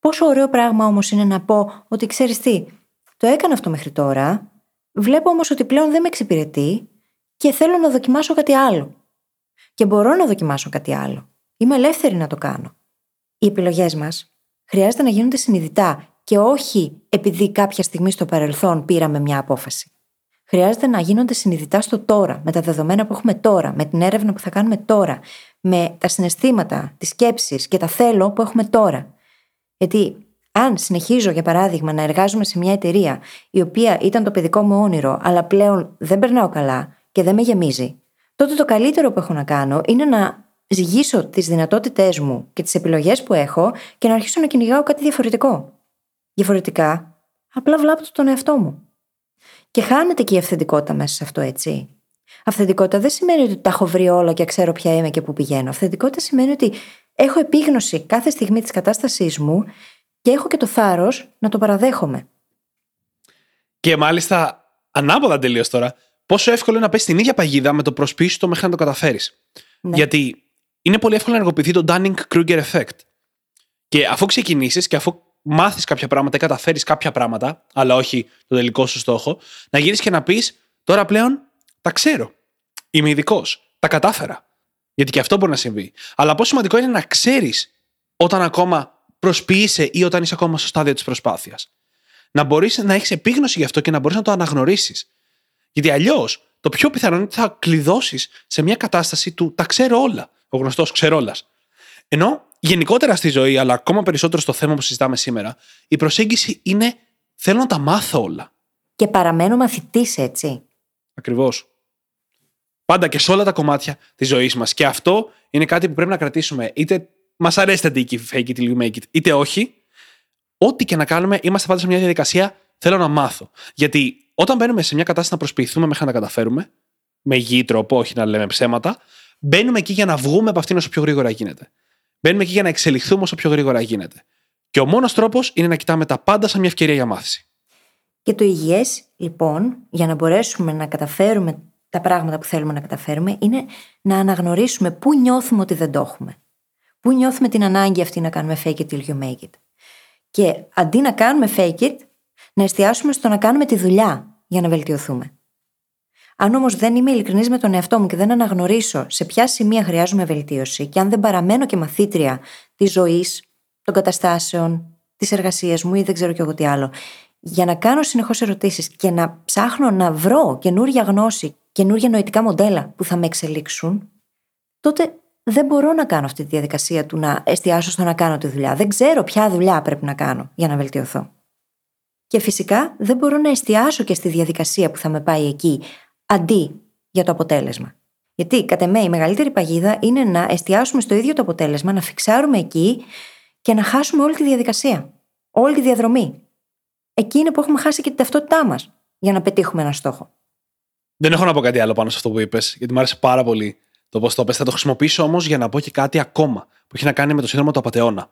Πόσο ωραίο πράγμα όμως είναι να πω ότι ξέρεις τι, το έκανα αυτό μέχρι τώρα, βλέπω όμως ότι πλέον δεν με εξυπηρετεί και θέλω να δοκιμάσω κάτι άλλο. Και μπορώ να δοκιμάσω κάτι άλλο. Είμαι ελεύθερη να το κάνω. Οι επιλογές μας χρειάζεται να γίνονται συνειδητά και όχι επειδή κάποια στιγμή στο παρελθόν πήραμε μια απόφαση. Χρειάζεται να γίνονται συνειδητά στο τώρα, με τα δεδομένα που έχουμε τώρα, με την έρευνα που θα κάνουμε τώρα, με τα συναισθήματα, τις σκέψεις και τα θέλω που έχουμε τώρα. Γιατί αν συνεχίζω, για παράδειγμα, να εργάζομαι σε μια εταιρεία η οποία ήταν το παιδικό μου όνειρο, αλλά πλέον δεν περνάω καλά και δεν με γεμίζει, τότε το καλύτερο που έχω να κάνω είναι να ζυγίσω τις δυνατότητές μου και τις επιλογές που έχω και να αρχίσω να κυνηγάω κάτι διαφορετικό. Διαφορετικά, απλά βλάπτω τον εαυτό μου. Και χάνεται και η αυθεντικότητα μέσα σε αυτό, έτσι. Αυθεντικότητα δεν σημαίνει ότι τα έχω βρει όλα και ξέρω ποια είμαι και πού πηγαίνω. Αυθεντικότητα σημαίνει ότι έχω επίγνωση κάθε στιγμή της κατάστασής μου και έχω και το θάρρος να το παραδέχομαι. Και μάλιστα, ανάποδα τελείως τώρα, πόσο εύκολο είναι να πες στην ίδια παγίδα με το προσποιήσου το μέχρι να το καταφέρεις. Ναι. Γιατί είναι πολύ εύκολο να ενεργοποιηθεί το Dunning Kruger Effect. Και αφού ξεκινήσεις και αφού μάθεις κάποια πράγματα ή καταφέρεις κάποια πράγματα, αλλά όχι το τελικό σου στόχο, να γυρίσεις και να πεις: τώρα πλέον τα ξέρω. Είμαι ειδικός. Τα κατάφερα. Γιατί και αυτό μπορεί να συμβεί. Αλλά πόσο σημαντικό είναι να ξέρεις όταν ακόμα προσποιείσαι ή όταν είσαι ακόμα στο στάδιο της προσπάθειας. Να μπορείς να έχεις επίγνωση γι' αυτό και να μπορείς να το αναγνωρίσεις. Γιατί αλλιώς το πιο πιθανό είναι ότι θα κλειδώσεις σε μια κατάσταση του τα ξέρω όλα. Ο γνωστός ξερόλας. Ενώ γενικότερα στη ζωή, αλλά ακόμα περισσότερο στο θέμα που συζητάμε σήμερα, η προσέγγιση είναι θέλω να τα μάθω όλα. Και παραμένω μαθητής, έτσι. Ακριβώς. Πάντα και σε όλα τα κομμάτια της ζωής μας. Και αυτό είναι κάτι που πρέπει να κρατήσουμε. Είτε μας αρέσει η fake it till you make it, είτε όχι. Ό,τι και να κάνουμε, είμαστε πάντα σε μια διαδικασία θέλω να μάθω. Γιατί όταν μπαίνουμε σε μια κατάσταση να προσποιηθούμε μέχρι να τα καταφέρουμε, με υγιή τρόπο, όχι να λέμε ψέματα, μπαίνουμε εκεί για να βγούμε από αυτήν όσο πιο γρήγορα γίνεται. Μπαίνουμε εκεί για να εξελιχθούμε όσο πιο γρήγορα γίνεται. Και ο μόνος τρόπος είναι να κοιτάμε τα πάντα σαν μια ευκαιρία για μάθηση. Και το υγιές, λοιπόν, για να μπορέσουμε να καταφέρουμε τα πράγματα που θέλουμε να καταφέρουμε, είναι να αναγνωρίσουμε πού νιώθουμε ότι δεν το έχουμε. Πού νιώθουμε την ανάγκη αυτή να κάνουμε fake it till you make it. Και αντί να κάνουμε fake it, να εστιάσουμε στο να κάνουμε τη δουλειά για να βελτιωθούμε. Αν όμως δεν είμαι ειλικρινής με τον εαυτό μου και δεν αναγνωρίσω σε ποια σημεία χρειάζομαι βελτίωση και αν δεν παραμένω και μαθήτρια της ζωής, των καταστάσεων, της εργασίας μου ή δεν ξέρω κι εγώ τι άλλο, για να κάνω συνεχώς ερωτήσεις και να ψάχνω να βρω καινούργια γνώση, καινούργια νοητικά μοντέλα που θα με εξελίξουν, τότε δεν μπορώ να κάνω αυτή τη διαδικασία του να εστιάσω στο να κάνω τη δουλειά. Δεν ξέρω ποια δουλειά πρέπει να κάνω για να βελτιωθώ. Και φυσικά δεν μπορώ να εστιάσω και στη διαδικασία που θα με πάει εκεί, αντί για το αποτέλεσμα. Γιατί κατ' εμέ η μεγαλύτερη παγίδα είναι να εστιάσουμε στο ίδιο το αποτέλεσμα, να φιξάρουμε εκεί και να χάσουμε όλη τη διαδικασία, όλη τη διαδρομή. Εκεί είναι που έχουμε χάσει και την ταυτότητά μας για να πετύχουμε ένα στόχο. Δεν έχω να πω κάτι άλλο πάνω σε αυτό που είπες, γιατί μου άρεσε πάρα πολύ το πώς το είπες. Θα το χρησιμοποιήσω όμως για να πω και κάτι ακόμα που έχει να κάνει με το σύνδρομο του απατεώνα.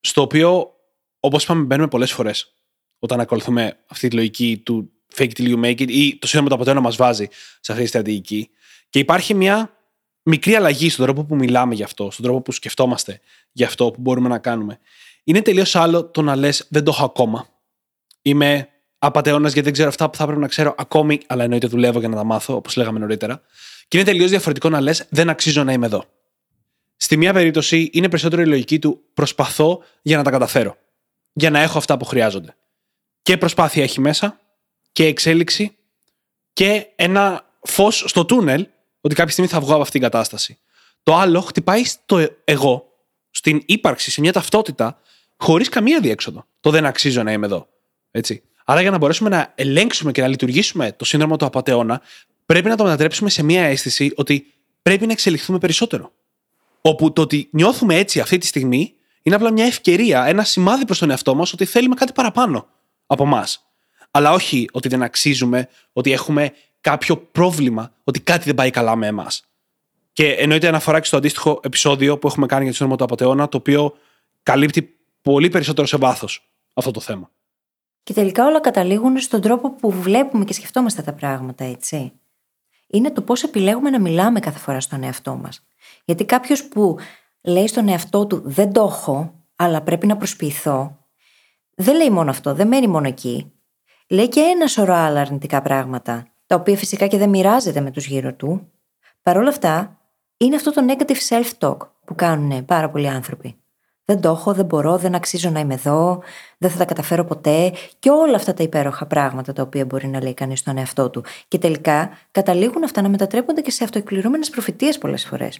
Στο οποίο, όπως είπαμε, μπαίνουμε πολλές φορές όταν ακολουθούμε αυτή τη λογική του fake it till you make it ή το σύνδρομο του απατεώνα μας βάζει σε αυτή τη στρατηγική. Και υπάρχει μια μικρή αλλαγή στον τρόπο που μιλάμε γι' αυτό, στον τρόπο που σκεφτόμαστε γι' αυτό, που μπορούμε να κάνουμε. Είναι τελείως άλλο το να λες δεν το έχω ακόμα. Είμαι απατεώνας γιατί δεν ξέρω αυτά που θα έπρεπε να ξέρω ακόμη, αλλά εννοείται δουλεύω για να τα μάθω, όπως λέγαμε νωρίτερα. Και είναι τελείως διαφορετικό να λες δεν αξίζω να είμαι εδώ. Στη μία περίπτωση είναι περισσότερο η λογική του προσπαθώ για να τα καταφέρω. για να έχω αυτά που χρειάζονται. Και προσπάθεια έχει μέσα και εξέλιξη και ένα φως στο τούνελ ότι κάποια στιγμή θα βγω από αυτήν την κατάσταση. Το άλλο χτυπάει στο εγώ, στην ύπαρξη, σε μια ταυτότητα χωρίς καμία διέξοδο. Το δεν αξίζω να είμαι εδώ. Έτσι. Άρα για να μπορέσουμε να ελέγξουμε και να λειτουργήσουμε το σύνδρομο του απατεώνα, πρέπει να το μετατρέψουμε σε μια αίσθηση ότι πρέπει να εξελιχθούμε περισσότερο. Όπου το ότι νιώθουμε έτσι αυτή τη στιγμή είναι απλά μια ευκαιρία, ένα σημάδι προς τον εαυτό μας ότι θέλουμε κάτι παραπάνω από μας. Αλλά όχι ότι δεν αξίζουμε, ότι έχουμε κάποιο πρόβλημα, ότι κάτι δεν πάει καλά με εμάς. Και εννοείται αναφορά και στο αντίστοιχο επεισόδιο που έχουμε κάνει για το σύνδρομο του απατεώνα, το οποίο καλύπτει πολύ περισσότερο σε βάθος αυτό το θέμα. Και τελικά όλα καταλήγουν στον τρόπο που βλέπουμε και σκεφτόμαστε τα πράγματα, έτσι. Είναι το πώς επιλέγουμε να μιλάμε κάθε φορά στον εαυτό μας. Γιατί κάποιος που λέει στον εαυτό του «δεν το έχω, αλλά πρέπει να προσποιηθώ», δεν λέει μόνο αυτό, δεν μένει μόνο εκεί. Λέει και ένα σωρό άλλα αρνητικά πράγματα, τα οποία φυσικά και δεν μοιράζεται με τους γύρω του. Παρ' όλα αυτά, είναι αυτό το negative self-talk που κάνουν πάρα πολλοί άνθρωποι. Δεν το έχω, δεν μπορώ, δεν αξίζω να είμαι εδώ, δεν θα τα καταφέρω ποτέ και όλα αυτά τα υπέροχα πράγματα τα οποία μπορεί να λέει κανείς στον εαυτό του. Και τελικά καταλήγουν αυτά να μετατρέπονται και σε αυτοεκπληρούμενες προφητείες πολλές φορές.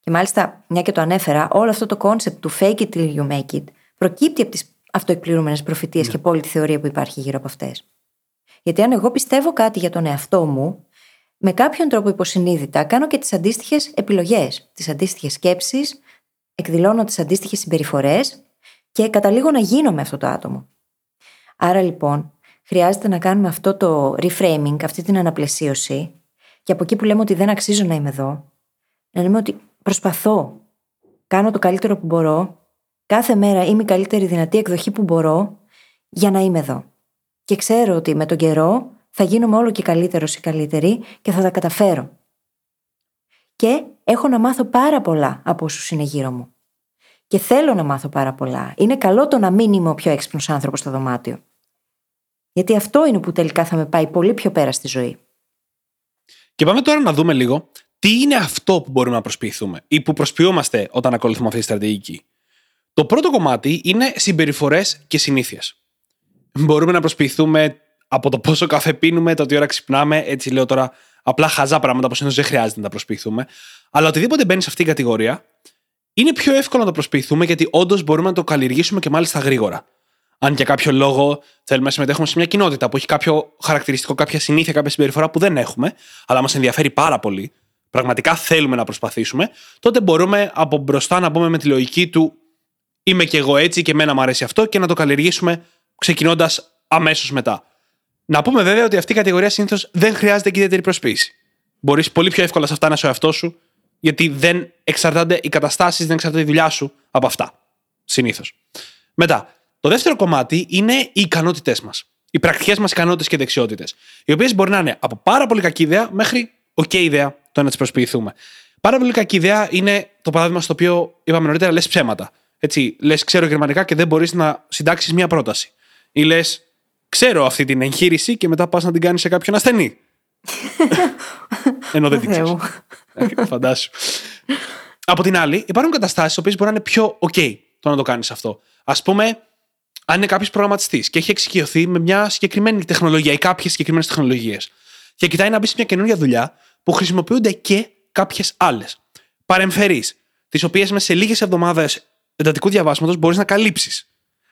Και μάλιστα, μια και το ανέφερα, όλο αυτό το κόνσεπτ του fake it till you make it προκύπτει από τις αυτοεκπληρούμενες προφητείες και από όλη τη θεωρία που υπάρχει γύρω από αυτές. Γιατί αν εγώ πιστεύω κάτι για τον εαυτό μου, με κάποιον τρόπο υποσυνείδητα κάνω και τις αντίστοιχες επιλογές, τις αντίστοιχες σκέψεις. Εκδηλώνω τις αντίστοιχες συμπεριφορές και καταλήγω να γίνω με αυτό το άτομο. Άρα λοιπόν, χρειάζεται να κάνουμε αυτό το reframing, αυτή την αναπλαισίωση, και από εκεί που λέμε ότι δεν αξίζω να είμαι εδώ, να λέμε ότι προσπαθώ, κάνω το καλύτερο που μπορώ, κάθε μέρα είμαι η καλύτερη δυνατή εκδοχή που μπορώ για να είμαι εδώ. Και ξέρω ότι με τον καιρό θα γίνομαι όλο και καλύτερος ή καλύτερη και θα τα καταφέρω. Και έχω να μάθω πάρα πολλά από όσους είναι γύρω μου. Και θέλω να μάθω πάρα πολλά. Είναι καλό το να μην είμαι ο πιο έξυπνος άνθρωπος στο δωμάτιο. Γιατί αυτό είναι που τελικά θα με πάει πολύ πιο πέρα στη ζωή. Και πάμε τώρα να δούμε λίγο τι είναι αυτό που μπορούμε να προσποιηθούμε ή που προσποιούμαστε όταν ακολουθούμε αυτή τη στρατηγική. Το πρώτο κομμάτι είναι συμπεριφορές και συνήθειες. Μπορούμε να προσποιηθούμε από το πόσο καφέ πίνουμε, το τι ώρα ξυπνάμε, έτσι λέω τώρα. Απλά χαζά πράγματα που συνήθως δεν χρειάζεται να τα προσποιηθούμε. Αλλά οτιδήποτε μπαίνει σε αυτήν την κατηγορία, είναι πιο εύκολο να το προσποιηθούμε γιατί όντως μπορούμε να το καλλιεργήσουμε και μάλιστα γρήγορα. Αν για κάποιο λόγο θέλουμε να συμμετέχουμε σε μια κοινότητα που έχει κάποιο χαρακτηριστικό, κάποια συνήθεια, κάποια συμπεριφορά που δεν έχουμε, αλλά μας ενδιαφέρει πάρα πολύ, πραγματικά θέλουμε να προσπαθήσουμε, τότε μπορούμε από μπροστά να μπούμε με τη λογική του «Είμαι κι εγώ έτσι και εμένα μου αρέσει αυτό» και να το καλλιεργήσουμε ξεκινώντας αμέσως μετά. Να πούμε βέβαια ότι αυτή η κατηγορία συνήθως δεν χρειάζεται και ιδιαίτερη προσποίηση. Μπορείς πολύ πιο εύκολα σε αυτά να είσαι ο εαυτός σου, γιατί δεν εξαρτάται οι καταστάσεις, δεν εξαρτάται η δουλειά σου από αυτά. Συνήθως. Μετά, το δεύτερο κομμάτι είναι οι ικανότητές μας. Οι πρακτικές μας ικανότητες και δεξιότητες. Οι οποίες μπορεί να είναι από πάρα πολύ κακή ιδέα μέχρι οκ ιδέα το να τις προσποιηθούμε. Πάρα πολύ κακή ιδέα είναι το παράδειγμα στο οποίο είπαμε νωρίτερα, λες ψέματα. Έτσι, λες ξέρω γερμανικά και δεν μπορείς να συντάξεις μια πρόταση. Ή λες. Ξέρω αυτή την εγχείρηση και μετά πας να την κάνεις σε κάποιον ασθενή. Ενώ δεν την ξέρεις. Φαντάσου. Από την άλλη, υπάρχουν καταστάσεις οι οποίες μπορεί να είναι πιο ok το να το κάνεις αυτό. Ας πούμε, αν είναι κάποιος προγραμματιστής και έχει εξοικειωθεί με μια συγκεκριμένη τεχνολογία ή κάποιες συγκεκριμένες τεχνολογίες και κοιτάει να μπει σε μια καινούργια δουλειά που χρησιμοποιούνται και κάποιες άλλες. Παρεμφερείς, τις οποίες μέσα σε λίγες εβδομάδες εντατικού διαβάσματος μπορείς να καλύψεις.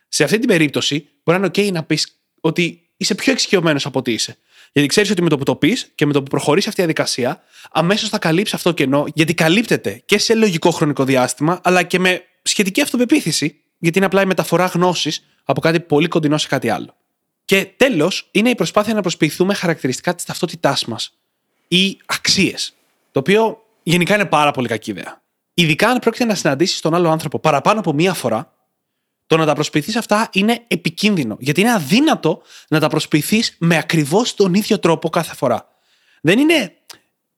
Σε αυτή την περίπτωση μπορεί να είναι ok να πεις. Ότι είσαι πιο εξοικειωμένος από ό,τι είσαι. Γιατί ξέρεις ότι με το που το πεις και με το που προχωρείς αυτή η διαδικασία, αμέσως θα καλύψεις αυτό το κενό, γιατί καλύπτεται και σε λογικό χρονικό διάστημα, αλλά και με σχετική αυτοπεποίθηση, γιατί είναι απλά η μεταφορά γνώσης από κάτι πολύ κοντινό σε κάτι άλλο. Και τέλος, είναι η προσπάθεια να προσποιηθούμε χαρακτηριστικά της ταυτότητάς μας ή αξίες. Το οποίο γενικά είναι πάρα πολύ κακή ιδέα. Ειδικά αν πρόκειται να συναντήσεις τον άλλο άνθρωπο παραπάνω από μία φορά. Το να τα προσποιηθείς αυτά είναι επικίνδυνο, γιατί είναι αδύνατο να τα προσποιηθείς με ακριβώς τον ίδιο τρόπο κάθε φορά. Δεν είναι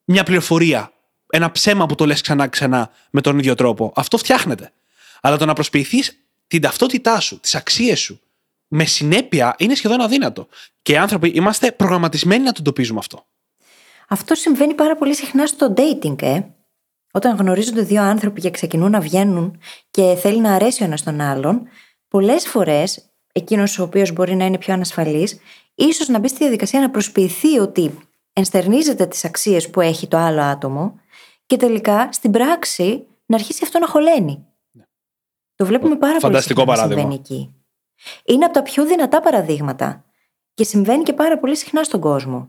μια πληροφορία, ένα ψέμα που το λες ξανά με τον ίδιο τρόπο. Αυτό φτιάχνεται. Αλλά το να προσποιηθείς την ταυτότητά σου, τις αξίες σου, με συνέπεια είναι σχεδόν αδύνατο. Και οι άνθρωποι είμαστε προγραμματισμένοι να το εντοπίζουμε αυτό. Αυτό συμβαίνει πάρα πολύ συχνά στο dating, Όταν γνωρίζονται δύο άνθρωποι και ξεκινούν να βγαίνουν και θέλει να αρέσει ο ένας τον άλλον, πολλές φορές εκείνος ο οποίος μπορεί να είναι πιο ανασφαλής, ίσως να μπει στη διαδικασία να προσποιηθεί ότι ενστερνίζεται τις αξίες που έχει το άλλο άτομο και τελικά στην πράξη να αρχίσει αυτό να χωλαίνει. Ναι. Το βλέπουμε πάρα φανταστικό πολύ συχνά παράδειγμα. Εκεί. Είναι από τα πιο δυνατά παραδείγματα και συμβαίνει και πάρα πολύ συχνά στον κόσμο.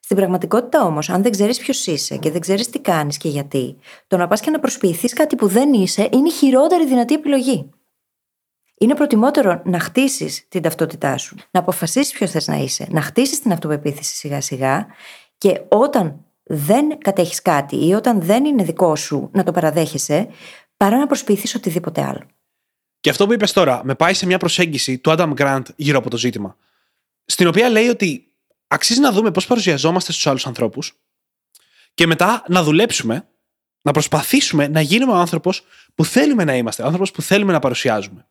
Στην πραγματικότητα όμως, αν δεν ξέρεις ποιος είσαι και δεν ξέρεις τι κάνεις και γιατί, το να πας και να προσποιηθείς κάτι που δεν είσαι είναι η χειρότερη δυνατή επιλογή. Είναι προτιμότερο να χτίσεις την ταυτότητά σου, να αποφασίσεις ποιος θες να είσαι, να χτίσεις την αυτοπεποίθηση σιγά-σιγά και όταν δεν κατέχεις κάτι ή όταν δεν είναι δικό σου να το παραδέχεσαι, παρά να προσποιηθείς οτιδήποτε άλλο. Και αυτό που είπες τώρα με πάει σε μια προσέγγιση του Adam Grant γύρω από το ζήτημα, στην οποία λέει ότι αξίζει να δούμε πώς παρουσιαζόμαστε στους άλλους ανθρώπους και μετά να δουλέψουμε, να προσπαθήσουμε να γίνουμε ο άνθρωπος που θέλουμε να είμαστε, ο άνθρωπος που θέλουμε να παρουσιάζουμε.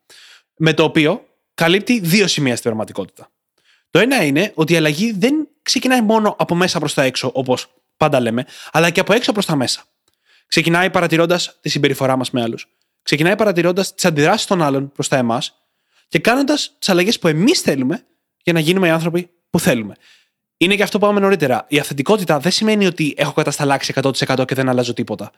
Με το οποίο καλύπτει δύο σημεία στην πραγματικότητα. Το ένα είναι ότι η αλλαγή δεν ξεκινάει μόνο από μέσα προς τα έξω, όπως πάντα λέμε, αλλά και από έξω προς τα μέσα. Ξεκινάει παρατηρώντας τη συμπεριφορά μας με άλλους, ξεκινάει παρατηρώντας τις αντιδράσεις των άλλων προς τα εμάς και κάνοντας τις αλλαγές που εμείς θέλουμε για να γίνουμε οι άνθρωποι που θέλουμε. Είναι και αυτό που είπαμε νωρίτερα. Η αυθεντικότητα δεν σημαίνει ότι έχω κατασταλάξει 100% και δεν αλλάζω τίποτα.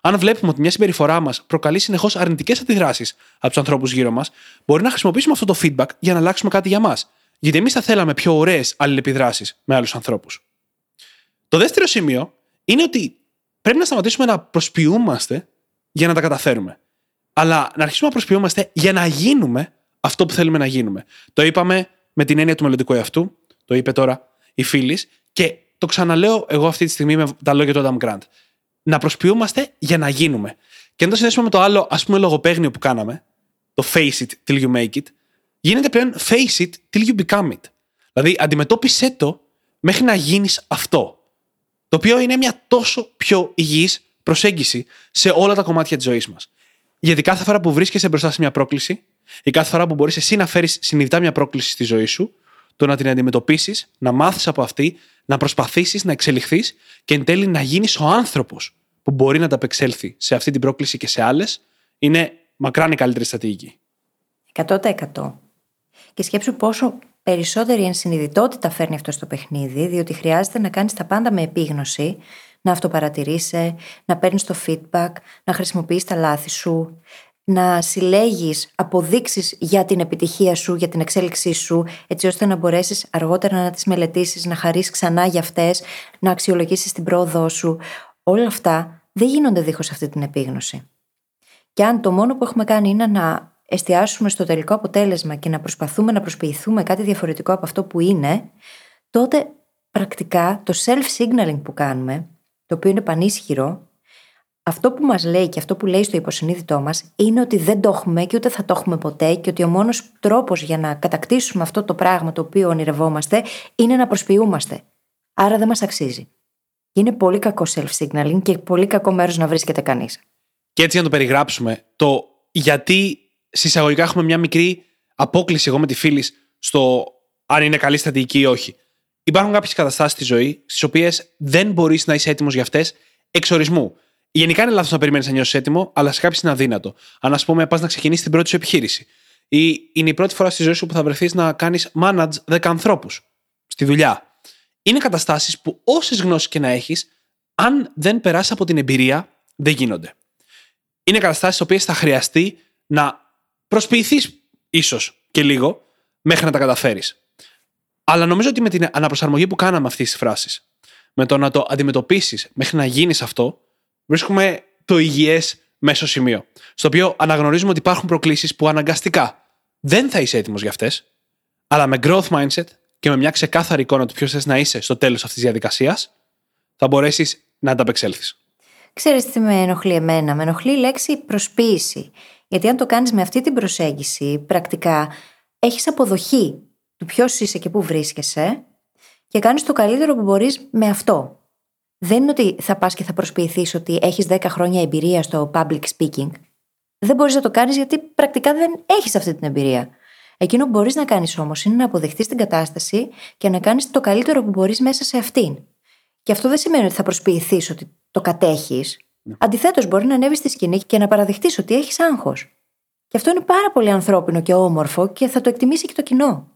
Αν βλέπουμε ότι μια συμπεριφορά μας προκαλεί συνεχώς αρνητικές αντιδράσεις από τους ανθρώπους γύρω μας, μπορεί να χρησιμοποιήσουμε αυτό το feedback για να αλλάξουμε κάτι για μας. Γιατί εμείς θα θέλαμε πιο ωραίες αλληλεπιδράσεις με άλλους ανθρώπους. Το δεύτερο σημείο είναι ότι πρέπει να σταματήσουμε να προσποιούμαστε για να τα καταφέρουμε. Αλλά να αρχίσουμε να προσποιούμαστε για να γίνουμε αυτό που θέλουμε να γίνουμε. Το είπαμε με την έννοια του μελλοντικού εαυτού, το είπε τώρα η Φύλλις, και το ξαναλέω εγώ αυτή τη στιγμή με τα λόγια του Adam Grant. Να προσποιούμαστε για να γίνουμε. Και αν το συνδέσουμε με το άλλο, ας πούμε, λογοπαίγνιο που κάναμε, το face it till you make it, γίνεται πλέον face it till you become it. Δηλαδή, αντιμετώπισε το μέχρι να γίνεις αυτό. Το οποίο είναι μια τόσο πιο υγιής προσέγγιση σε όλα τα κομμάτια της ζωής μας. Γιατί κάθε φορά που βρίσκεσαι μπροστά σε μια πρόκληση, ή κάθε φορά που μπορείς εσύ να φέρεις συνειδητά μια πρόκληση στη ζωή σου, το να την αντιμετωπίσεις, να μάθεις από αυτή, να προσπαθήσεις, να εξελιχθείς και εν τέλει να γίνεις ο άνθρωπος που μπορεί να ανταπεξέλθει σε αυτή την πρόκληση και σε άλλες, είναι μακράν η καλύτερη στρατηγική. 100%. Και σκέψου πόσο περισσότερη ενσυνειδητότητα φέρνει αυτό στο παιχνίδι, διότι χρειάζεται να κάνεις τα πάντα με επίγνωση, να αυτοπαρατηρείσαι, να παίρνεις το feedback, να χρησιμοποιείς τα λάθη σου, να συλλέγεις αποδείξεις για την επιτυχία σου, για την εξέλιξή σου, έτσι ώστε να μπορέσεις αργότερα να τις μελετήσεις, να χαρείς ξανά για αυτές, να αξιολογήσεις την πρόοδό σου. Όλα αυτά δεν γίνονται δίχως αυτή την επίγνωση. Και αν το μόνο που έχουμε κάνει είναι να εστιάσουμε στο τελικό αποτέλεσμα και να προσπαθούμε να προσποιηθούμε κάτι διαφορετικό από αυτό που είναι, τότε πρακτικά το self-signaling που κάνουμε, το οποίο είναι πανίσχυρο, αυτό που μας λέει και αυτό που λέει στο υποσυνείδητό μας είναι ότι δεν το έχουμε και ούτε θα το έχουμε ποτέ και ότι ο μόνος τρόπος για να κατακτήσουμε αυτό το πράγμα το οποίο ονειρευόμαστε είναι να προσποιούμαστε. Άρα δεν μας αξίζει. Είναι πολύ κακό self-signaling και πολύ κακό μέρος να βρίσκεται κανείς. Και έτσι να το περιγράψουμε, το γιατί συσσαγωγικά έχουμε μια μικρή απόκληση εγώ με τη Φύλλις στο αν είναι καλή στρατηγική ή όχι. Υπάρχουν κάποιες καταστάσεις στη ζωή στις οποίες δεν μπορείς να είσαι έτοιμος για αυτές εξ ορισμού. Γενικά είναι λάθος να περιμένεις να νιώσεις έτοιμο, αλλά σε κάποιους είναι αδύνατο. Αν, ας πούμε, πας να ξεκινήσεις την πρώτη σου επιχείρηση, ή είναι η πρώτη φορά στη ζωή σου που θα βρεθείς να κάνεις manage 10 ανθρώπους στη δουλειά. Είναι καταστάσεις που όσες γνώσεις και να έχεις, αν δεν περάσεις από την εμπειρία, δεν γίνονται. Είναι καταστάσεις στις οποίες θα χρειαστεί να προσποιηθείς ίσως και λίγο μέχρι να τα καταφέρεις. Αλλά νομίζω ότι με την αναπροσαρμογή που κάναμε αυτής της φράσης, με το να το αντιμετωπίσεις μέχρι να γίνεις αυτό, βρίσκουμε το υγιές μέσο σημείο, στο οποίο αναγνωρίζουμε ότι υπάρχουν προκλήσεις που αναγκαστικά δεν θα είσαι έτοιμος για αυτές, αλλά με growth mindset και με μια ξεκάθαρη εικόνα του ποιος θες να είσαι στο τέλος αυτής της διαδικασίας, θα μπορέσεις να ανταπεξέλθεις. Ξέρεις τι με ενοχλεί εμένα? Με ενοχλεί η λέξη προσποίηση. Γιατί αν το κάνεις με αυτή την προσέγγιση, πρακτικά έχεις αποδοχή του ποιος είσαι και πού βρίσκεσαι και κάνεις το καλύτερο που μπορείς με αυτό. Δεν είναι ότι θα πας και θα προσποιηθείς ότι έχεις 10 χρόνια εμπειρία στο public speaking. Δεν μπορείς να το κάνεις γιατί πρακτικά δεν έχεις αυτή την εμπειρία. Εκείνο που μπορείς να κάνεις όμως είναι να αποδεχτείς την κατάσταση και να κάνεις το καλύτερο που μπορείς μέσα σε αυτήν. Και αυτό δεν σημαίνει ότι θα προσποιηθείς ότι το κατέχεις. Ναι. Αντιθέτως, μπορεί να ανέβεις στη σκηνή και να παραδεχτείς ότι έχεις άγχος. Και αυτό είναι πάρα πολύ ανθρώπινο και όμορφο και θα το εκτιμήσει και το κοινό.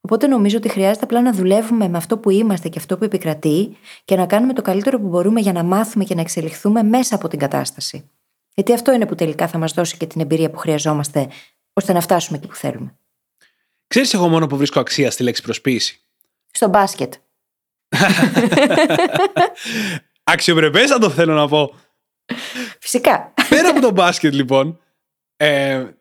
Οπότε νομίζω ότι χρειάζεται απλά να δουλεύουμε με αυτό που είμαστε και αυτό που επικρατεί και να κάνουμε το καλύτερο που μπορούμε για να μάθουμε και να εξελιχθούμε μέσα από την κατάσταση. Γιατί αυτό είναι που τελικά θα μας δώσει και την εμπειρία που χρειαζόμαστε, ώστε να φτάσουμε εκεί που θέλουμε. Ξέρεις, εγώ μόνο που βρίσκω αξία στη λέξη προσποίηση. Στο μπάσκετ. Αξιοπρεπές θα το θέλω να πω. Φυσικά. Πέρα από το μπάσκετ, λοιπόν,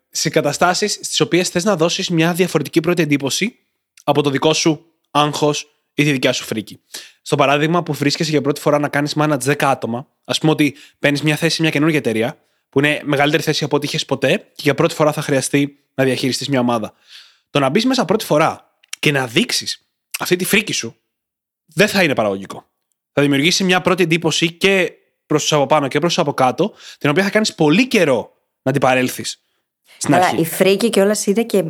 σε καταστάσεις στις οποίες θες να δώσεις μια διαφορετική πρώτη εντύπωση από το δικό σου άγχος ή τη δικιά σου φρίκη. Στο παράδειγμα που βρίσκεσαι για πρώτη φορά να κάνεις manage 10 άτομα, ας πούμε ότι παίρνεις μια θέση σε μια καινούργια εταιρεία, που είναι μεγαλύτερη θέση από ό,τι είχες ποτέ, και για πρώτη φορά θα χρειαστεί να διαχειριστείς μια ομάδα. Το να μπεις μέσα πρώτη φορά και να δείξεις αυτή τη φρίκη σου δεν θα είναι παραγωγικό. Θα δημιουργήσει μια πρώτη εντύπωση και προς τους από πάνω και προς τους από κάτω, την οποία θα κάνεις πολύ καιρό να την παρέλθεις στην αρχή. Η φρίκη κιόλας είναι και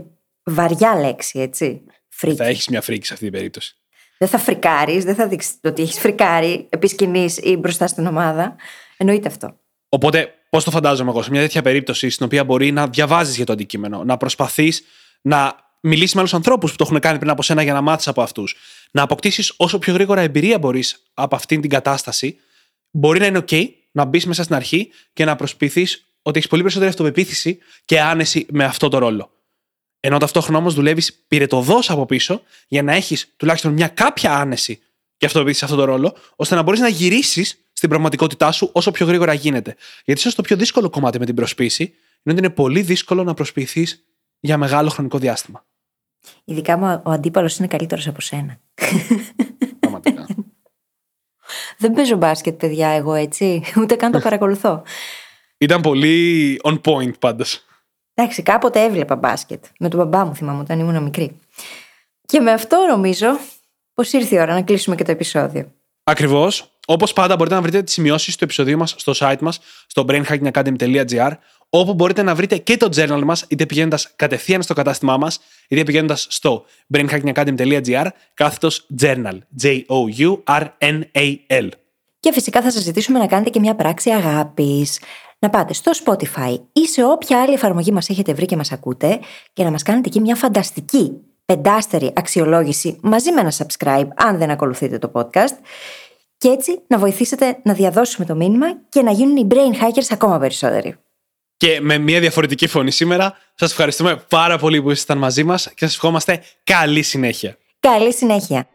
βαριά λέξη, έτσι. Φρίκη. Θα έχεις μια φρίκη σε αυτή την περίπτωση. Δεν θα φρικάρεις, δεν θα δείξεις ότι έχεις φρικάρει επί σκηνής ή μπροστά στην ομάδα. Εννοείται αυτό. Οπότε, πώς το φαντάζομαι εγώ, σε μια τέτοια περίπτωση στην οποία μπορεί να διαβάζεις για το αντικείμενο, να προσπαθείς να μιλήσεις με άλλους ανθρώπους που το έχουν κάνει πριν από σένα για να μάθεις από αυτούς, να αποκτήσεις όσο πιο γρήγορα εμπειρία μπορείς από αυτήν την κατάσταση, μπορεί να είναι OK να μπεις μέσα στην αρχή και να προσποιηθείς ότι έχεις πολύ περισσότερη αυτοπεποίθηση και άνεση με αυτό το ρόλο. Ενώ ταυτόχρονα όμως δουλεύεις πυρετοδός από πίσω για να έχεις τουλάχιστον μια κάποια άνεση και αυτοπεποίθηση σε αυτόν τον ρόλο, ώστε να μπορείς να γυρίσεις στην πραγματικότητά σου όσο πιο γρήγορα γίνεται. Γιατί ίσως το πιο δύσκολο κομμάτι με την προσποίηση είναι ότι είναι πολύ δύσκολο να προσποιηθείς για μεγάλο χρονικό διάστημα. Ειδικά μου ο αντίπαλος είναι καλύτερος από σένα. Πραγματικά. Δεν παίζω μπάσκετ, παιδιά, εγώ έτσι. Ούτε καν το παρακολουθώ. Ήταν πολύ on point πάντως. Εντάξει, κάποτε έβλεπα μπάσκετ. Με τον μπαμπά μου, θυμάμαι, όταν ήμουν μικρή. Και με αυτό νομίζω πως ήρθε η ώρα να κλείσουμε και το επεισόδιο. Ακριβώς. Όπως πάντα, μπορείτε να βρείτε τις σημειώσεις του επεισοδίου μας στο site μας, στο brainhackingacademy.gr, όπου μπορείτε να βρείτε και το journal μας, είτε πηγαίνοντας κατευθείαν στο κατάστημά μας, είτε πηγαίνοντας στο brainhackingacademy.gr/journal. JOURNAL. Και φυσικά θα σας ζητήσουμε να κάνετε και μια πράξη αγάπης. Να πάτε στο Spotify ή σε όποια άλλη εφαρμογή μας έχετε βρει και μας ακούτε και να μας κάνετε εκεί μια φανταστική 5-άστερη αξιολόγηση μαζί με ένα subscribe αν δεν ακολουθείτε το podcast, και έτσι να βοηθήσετε να διαδώσουμε το μήνυμα και να γίνουν οι brain hackers ακόμα περισσότεροι. Και με μια διαφορετική φωνή σήμερα, σας ευχαριστούμε πάρα πολύ που ήσασταν μαζί μας και σας ευχόμαστε καλή συνέχεια. Καλή συνέχεια.